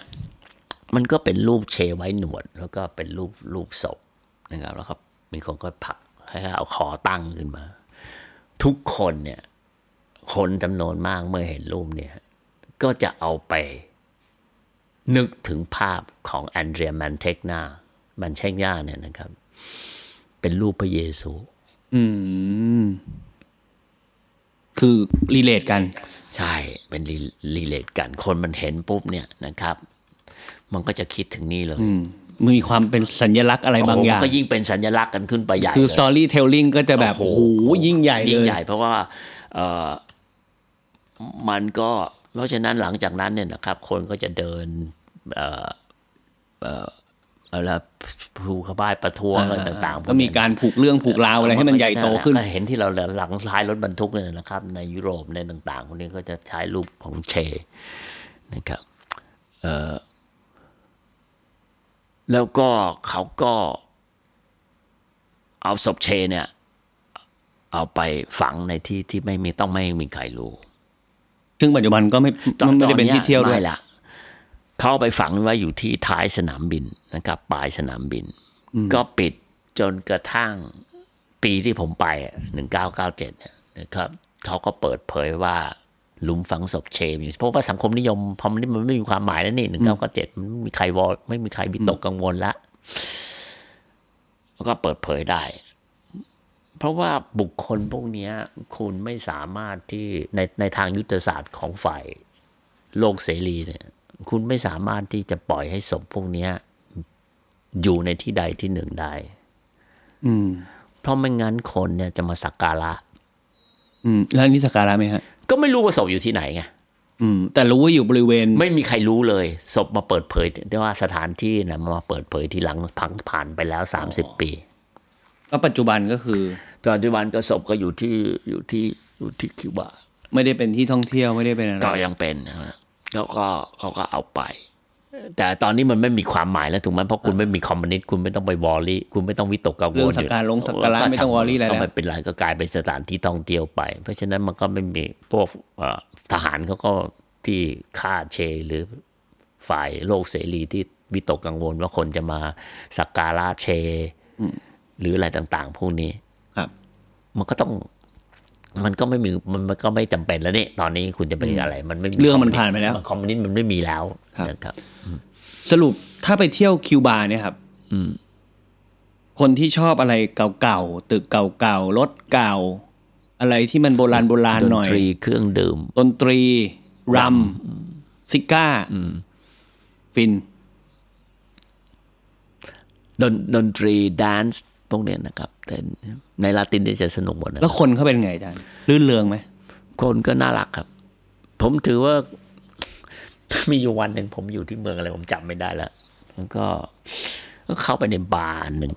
มันก็เป็นรูปเชไว้หนวดแล้วก็เป็นรูปศพนะครับแล้วก็มีคนก็ผลักให้เอาคอตั้งขึ้นมาทุกคนเนี่ยคนจำนวนมากเมื่อเห็นรูปเนี่ยก็จะเอาไปนึกถึงภาพของแอนเดรีย แมนเทกนาเนี่ยนะครับเป็นรูปพระเยซูคือรีเลทกันใช่เป็นรีเลทกันคนมันเห็นปุ๊บเนี่ยนะครับ มันก็จะคิดถึงนี่เลยมันมีความเป็นสัญลักษณ์อะไรบางอย่างก็ยิ่งเป็นสัญลักษณ์กันขึ้นไปใหญ่คือ storytelling ก็จะแบบโอ้โหยิ่งใหญ่เลยยิ่งใหญ่เพราะว่ามันก็เพราะฉะนั้นหลังจากนั้นเนี่ยนะครับคนก็จะเดินอะไรผู้ขบายประท้วงอะไรต่างๆก็มีการผูกเรื่องผูกราวอะไรให้มันใหญ่โตขึ้นเห็นที่เราหลังท้ายรถบรรทุกเนี่ยนะครับในยุโรปในต่างๆคนนี้ก็จะใช้รูปของเชนะครับแล้วก็เขาก็เอาศพเชเนี่ยเอาไปฝังในที่ที่ไม่มีต้องไม่มีใครรู้ซึ่งปัจจุบันก็ไม่ได้เป็นที่เที่ยวด้วยล่ะเขาไปฝังไว้อยู่ที่ท้ายสนามบินนะครับปลายสนามบินก็ปิดจนกระทั่งปีที่ผมไป1997เนี่ยนะครับเขาก็เปิดเผยว่าหลุมฝังศพเชมอยู่เพราะว่าสังคมนิยมพอมันไม่มีความหมายแล้วนี่1997มันไม่มีใครไม่มีใครวิตกกังวลละก็เปิดเผยได้เพราะว่าบุคคลพวกนี้คุณไม่สามารถที่ในทางยุทธศาสตร์ของฝ่ายโลกเสรีเนี่ยคุณไม่สามารถที่จะปล่อยให้ศพพวกนี้อยู่ในที่ใดที่หนึ่งได้เพราะไม่งั้นคนเนี่ยจะมาสักการะแล้วนี่สักการะไหมฮะก็ไม่รู้ว่าศพอยู่ที่ไหนไงแต่รู้ว่าอยู่บริเวณไม่มีใครรู้เลยศพมาเปิดเผยได้ว่าสถานที่นะมาเปิดเผยทีหลังพังผ่านไปแล้ว30ปีแล้วปัจจุบันก็คือปัจจุบันก็ศพก็อยู่ที่คิวบาไม่ได้เป็นที่ท่องเที่ยวไม่ได้เป็นอะไรก็ยังเป็นนะแล้วก็เขาก็เอาไปแต่ตอนนี้มันไม่มีความหมายแล้วถูกไหมเพราะคุณไม่มีคอมมิวนิสต์คุณไม่ต้องไปวอรี่คุณไม่ต้องวิตกกังวลเรื่องสักการะไม่ต้องวอรี่อะไรแล้วมันเป็นไรก็กลายเป็นสถานที่ท่องเที่ยวไปเพราะฉะนั้นมันก็ไม่มีพวกทหารเขาก็ที่ฆ่าเชหรือฝ่ายโลกเสรีที่วิตกกังวลว่าคนจะมาสักการะเชหรืออะไรต่างๆพวกนี้มันก็ไม่จำเป็นแล้วนี่ตอนนี้คุณจะไปอะไรมันไม่เรื่องมันผ่านไปแล้วคอมมิวนิสต์มันไม่มีแล้วนะครับสรุปถ้าไปเที่ยวคิวบาเนี่ยครับคนที่ชอบอะไรเก่าๆตึกเก่าๆรถเก่าอะไรที่มันโบราณหน่อยดนตรีเครื่องดื่มดนตรีรัมซิก้าฟินดนตรีแดนซ์พวกนี้นะครับแต่ในลาตินจะสนุกหมดนะแล้วคนเขาเป็นไงอาจารย์ลื่นเริงไหมคนก็น่ารักครับผมถือว่ามีอยู่วันหนึ่งผมอยู่ที่เมืองอะไรผมจำไม่ได้แล้วมันก็เข้าไปในบาร์หนึ่ง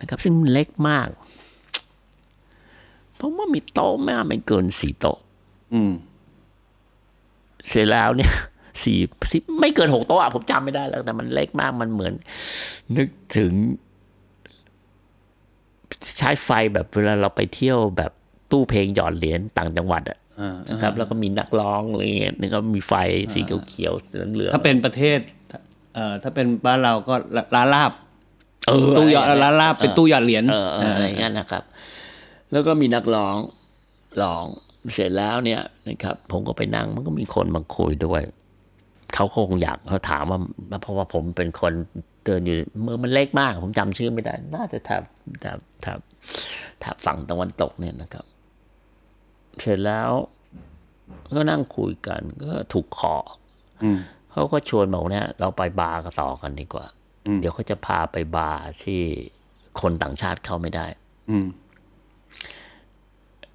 นะครับซึ่งเล็กมากผมว่ามีโต๊ะไม่เกิน4 โต๊ะเสร็จแล้วเนี่ย4 ไม่เกิน6 โต๊ะผมจำไม่ได้แล้วแต่มันเล็กมากมันเหมือนนึกถึงใช้ไฟแบบเวลาเราไปเที่ยวแบบตู้เพลงหยอดเหรียญต่างจังหวัดอ่ะนะครับแล้วก็มีนักร้องอะไรเงี้ยแล้วก็มีไฟสีเขียวๆเหลืองๆถ้าเป็นประเทศถ้าเป็นบ้านเราก็ร้านลาบตู้หยอดร้านลาบเป็นตู้หยอดเหรียญอะไรเงี้ยนะครับแล้วก็มีนักร้องร้องเสร็จแล้วเนี่ยนะครับผมก็ไปนั่งมันก็มีคนมาคุยด้วยเขาคงอยากเขาถามว่าเพราะว่าผมเป็นคนเดินอยู่เมืองมันเล็กมากผมจำชื่อไม่ได้น่าจะแถบฝั่งตะวันตกเนี่ยนะครับเสร็จแล้วก็นั่งคุยกันก็ถูกคอเขาก็ชวนบอกเนี่ยเราไปบาร์กันต่อกันดีกว่าเดี๋ยวเขาจะพาไปบาร์ที่คนต่างชาติเข้าไม่ได้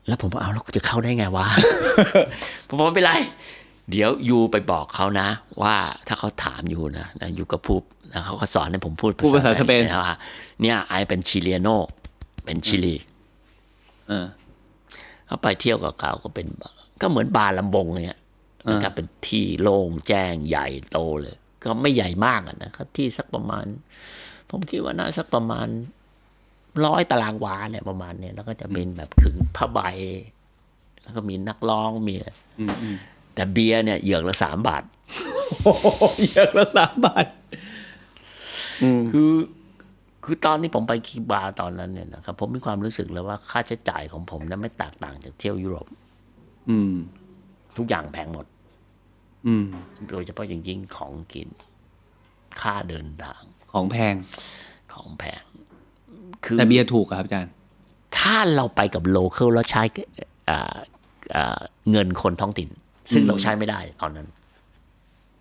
แล้วผมว่าเอาแล้วกูจะเข้าได้ไงวะ ผมบอกไม่เป็นไรเดี๋ยวยูไปบอกเขานะว่าถ้าเขาถามยูนะยูก็พูดนะเขาก็สอนให้ผมพูดภาษาสเปนนะเนี่ยไอเป็นชิเลโนเป็นชิลีเขาไปเที่ยวกับเขาก็เป็นก็เหมือนบาร์ลำบงเนี่ยนะครับเป็นที่โล่งแจ้งใหญ่โตเลยก็ไม่ใหญ่มากนะครับที่สักประมาณผมคิดว่าน่าสักประมาณ100 ตารางวาเนี่ยประมาณเนี่ยแล้วก็จะเป็นแบบขึงผ้าใบแล้วก็มีนักร้องมีแต่เบียร์เนี่ยเหยือกละ3 บาทเหยือกละ3 บาทคือตอนที่ผมไปคิวบาตอนนั้นเนี่ยนะครับผมมีความรู้สึกเลยว่าค่าใช้จ่ายของผมนั้นไม่แตกต่างจากเที่ยวยุโรปทุกอย่างแพงหมดโดยเฉพาะอย่างยิ่งของกินค่าเดินทางของแพงคือแต่เบียร์ถูกครับอาจารย์ถ้าเราไปกับโลคอลแล้วใช้เงินคนท้องถิ่นซึ่งเราใช้ไม่ได้ตอนนั้น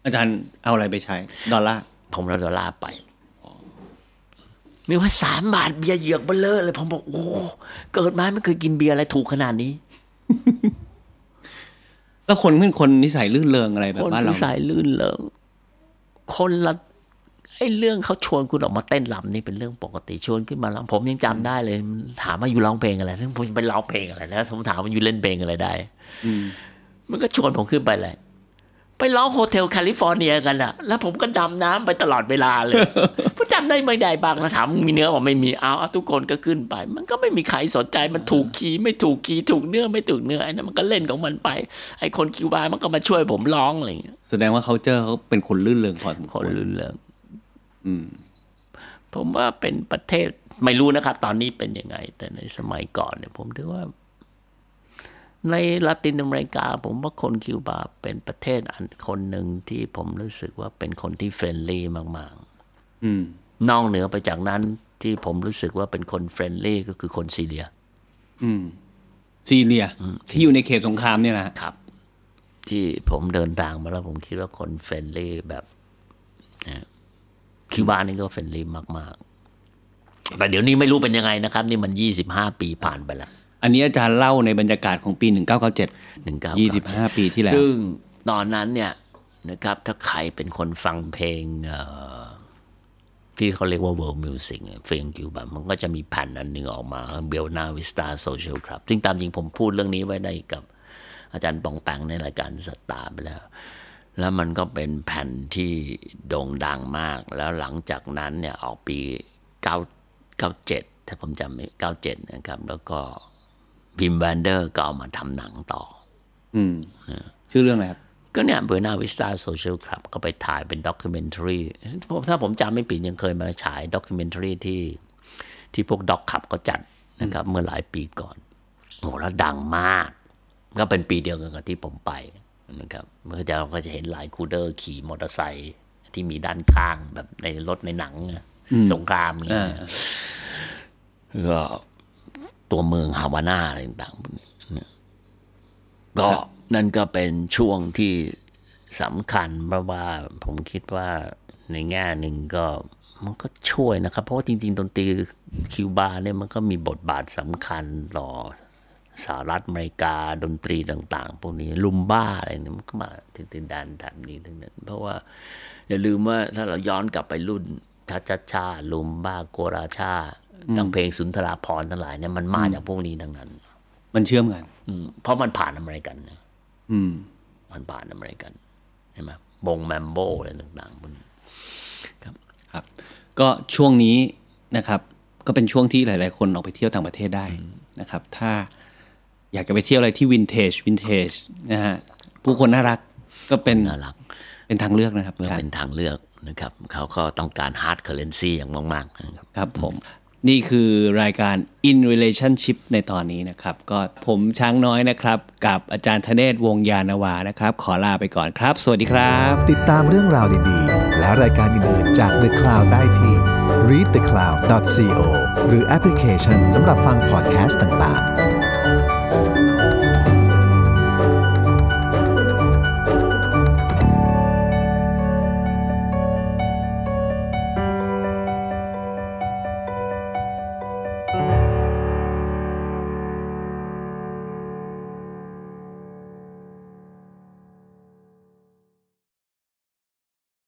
อาจารย์เอาอะไรไปใช้ดอลลาร์ผ $100ไปมีว่า$3เบียร์เหยือกเบ้อเลยผมบอกโอ้เกิดมาไม่เคยกินเบียร์อะไรถูกขนาดนี้ แล้วคนเป็นคนนิสัยลื่นเริงอะไรแบบบ้านเราคนนิสัยลื่นเริงคนละไอ้เรื่องเขาชวนคุณออกมาเต้นรำนี่เป็นเรื่องปกติชวนขึ้นมาลำผมยังจำได้เลยถามว่าอยู่ร้องเพลงอะไรผมไปร้องเพลงอะไรนะผมถามว่าอยู่เล่นเพลงอะไรได้มันก็ชวนผมขึ้นไปเลยไปร้องโฮเทลแคลิฟอร์เนียกันอะแล้วผมก็ดำน้ำไปตลอดเวลาเลยผมจำได้ไม่ได้บางนะถามมีเนื้อบอกไม่มีเอาทุกคนก็ขึ้นไปมันก็ไม่มีใครสนใจมันถูกคีย์ไม่ถูกคีย์ถูกเนื้อไม่ถูกเนื้อไอ้นั่นมันก็เล่นของมันไปไอ้คนคิวบามันก็มาช่วยผมร้องอะไรอย่างเงี้ยแสดงว่าเขาเจอเขาเป็นคนลื่นเริงพอสมควรคนลื่นเริงผมว่าเป็นประเทศไม่รู้นะครับตอนนี้เป็นยังไงแต่ในสมัยก่อนเนี่ยผมถือว่าในลาตินอเมริกาผมว่าคนคิวบาเป็นประเทศอันคนหนึ่งที่ผมรู้สึกว่าเป็นคนที่เฟรนลี่มากๆนอกเหนือไปจากนั้นที่ผมรู้สึกว่าเป็นคนเฟรนลี่ก็คือคนซีเรียซีเรียที่อยู่ในเขตสงครามเนี่ยนะครับที่ผมเดินทางมาแล้วผมคิดว่าคนเฟรนลี่แบบคิวบานี่ก็เฟรนลี่มากๆแต่เดี๋ยวนี้ไม่รู้เป็นยังไงนะครับนี่มัน25ปีผ่านไปแล้วอันนี้อาจารย์เล่าในบรรยากาศของปี1997 25ปีที่แล้วซึ่งตอนนั้นเนี่ยนะครับถ้าใครเป็นคนฟังเพลงที่เขาเรียกว่า World Music เพลงคิวบามันก็จะมีแผ่นอันนึงออกมา Buena Vista Social Club ซึ่งตามจริงผมพูดเรื่องนี้ไว้ได้กับอาจารย์ปองแปงในรายการสตาร์ไปแล้วมันก็เป็นแผ่นที่โด่งดังมากแล้วหลังจากนั้นเนี่ยออกปี97ถ้าผมจำไม่97นะครับแล้วก็พิมแวนเดอร์ก็เอามาทำหนังต่อชื่อเรื่องอะไรครับก็เนี่ยเบอร์นาวิสตาโซเชียลคลับก็ไปถ่ายเป็นด็อกคิวเมนทรีถ้าผมจำไม่ผิดยังเคยมาฉายด็อกคิวเมนทรีที่พวกด็อกขับก็จัดนะครับเมื่อหลายปีก่อนโหแล้วดังมากก็เป็นปีเดียวกันกับที่ผมไปนะครับเมื่อเราก็จะเห็นหลายคูเดอร์ขี่มอเตอร์ไซค์ที่มีด้านข้างแบบในรถในหนังสงครามอย่างเงี้ยก็ตัวเมืองฮาวาน่าอะไรต่างๆก็นั่นก็เป็นช่วงที่สำคัญเพราะว่าผมคิดว่าในแง่หนึ่งก็มันก็ช่วยนะครับเพราะว่าจริงๆดนตรีคิวบาเนี่ยมันก็มีบทบาทสำคัญต่อสหรัฐอเมริกาดนตรีต่างๆพวกนี้ลุมบ้าอะไรเนี่ยมันก็มาถึงดันแบบนี้ทั้งนั้นเพราะว่าอย่าลืมว่าถ้าเราย้อนกลับไปรุ่นทัชชาชาลุมบ้าโกราชาทั้งเพลงสุนทราภรณ์ทั้งหลายเนี่ยมันมาจากพวกนี้ทั้งนั้นมันเชื่อมกันเพราะมันผ่านอเมริกันนะมันผ่านอเมริกันใช่ไหมบงแมมโบอะไรต่างๆพวกนี้ครับครับก็ช่วงนี้นะครับก็เป็นช่วงที่หลายๆคนออกไปเที่ยวต่างประเทศได้นะครับถ้าอยากจะไปเที่ยวอะไรที่วินเทจนะฮะผู้คนน่ารักก็เป็นน่ารักเป็นทางเลือกนะครับเป็นทางเลือกนะครับเขาก็ต้องการฮาร์ดเคอร์เรนซีอย่างมากๆนะครับครับผมนี่คือรายการ In Relationship ในตอนนี้นะครับก็ผมช้างน้อยนะครับกับอาจารย์ธเนศ วงศ์ยานวานะครับขอลาไปก่อนครับสวัสดีครับติดตามเรื่องราวดีๆและรายการอื่นๆจาก The Cloud ได้ที่ readthecloud.co หรือแอปพลิเคชันสำหรับฟังพอดแคสต์ต่างๆ